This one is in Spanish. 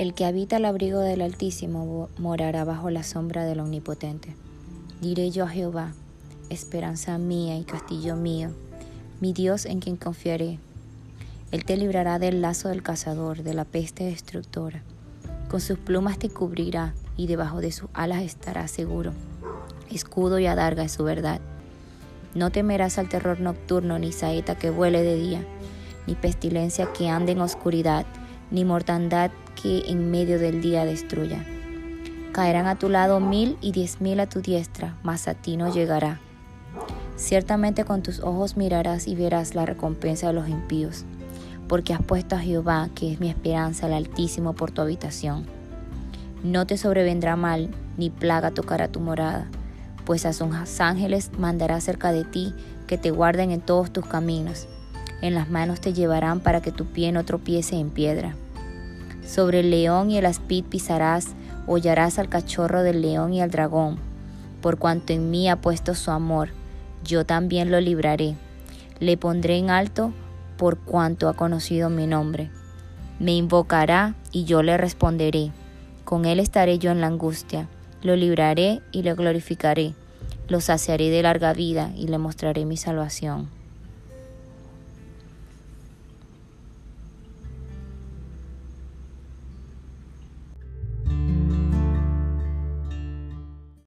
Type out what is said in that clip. El que habita al abrigo del Altísimo morará bajo la sombra del Omnipotente. Diré yo a Jehová, esperanza mía y castillo mío, mi Dios en quien confiaré. Él te librará del lazo del cazador, de la peste destructora. Con sus plumas te cubrirá y debajo de sus alas estarás seguro. Escudo y adarga es su verdad. No temerás al terror nocturno, ni saeta que vuele de día, ni pestilencia que ande en oscuridad, ni mortandad que en medio del día destruya. Caerán a tu lado 1000 y 10.000 a tu diestra, mas a ti no llegará. Ciertamente con tus ojos mirarás y verás la recompensa de los impíos, porque has puesto a Jehová, que es mi esperanza, al Altísimo por tu habitación. No te sobrevendrá mal, ni plaga tocará tu morada, pues a sus ángeles mandará cerca de ti, que te guarden en todos tus caminos. En las manos te llevarán para que tu pie no tropiece en piedra. Sobre el león y el aspid pisarás, hollarás al cachorro del león y al dragón. Por cuanto en mí ha puesto su amor, yo también lo libraré. Le pondré en alto por cuanto ha conocido mi nombre. Me invocará y yo le responderé. Con él estaré yo en la angustia. Lo libraré y lo glorificaré. Lo saciaré de larga vida y le mostraré mi salvación.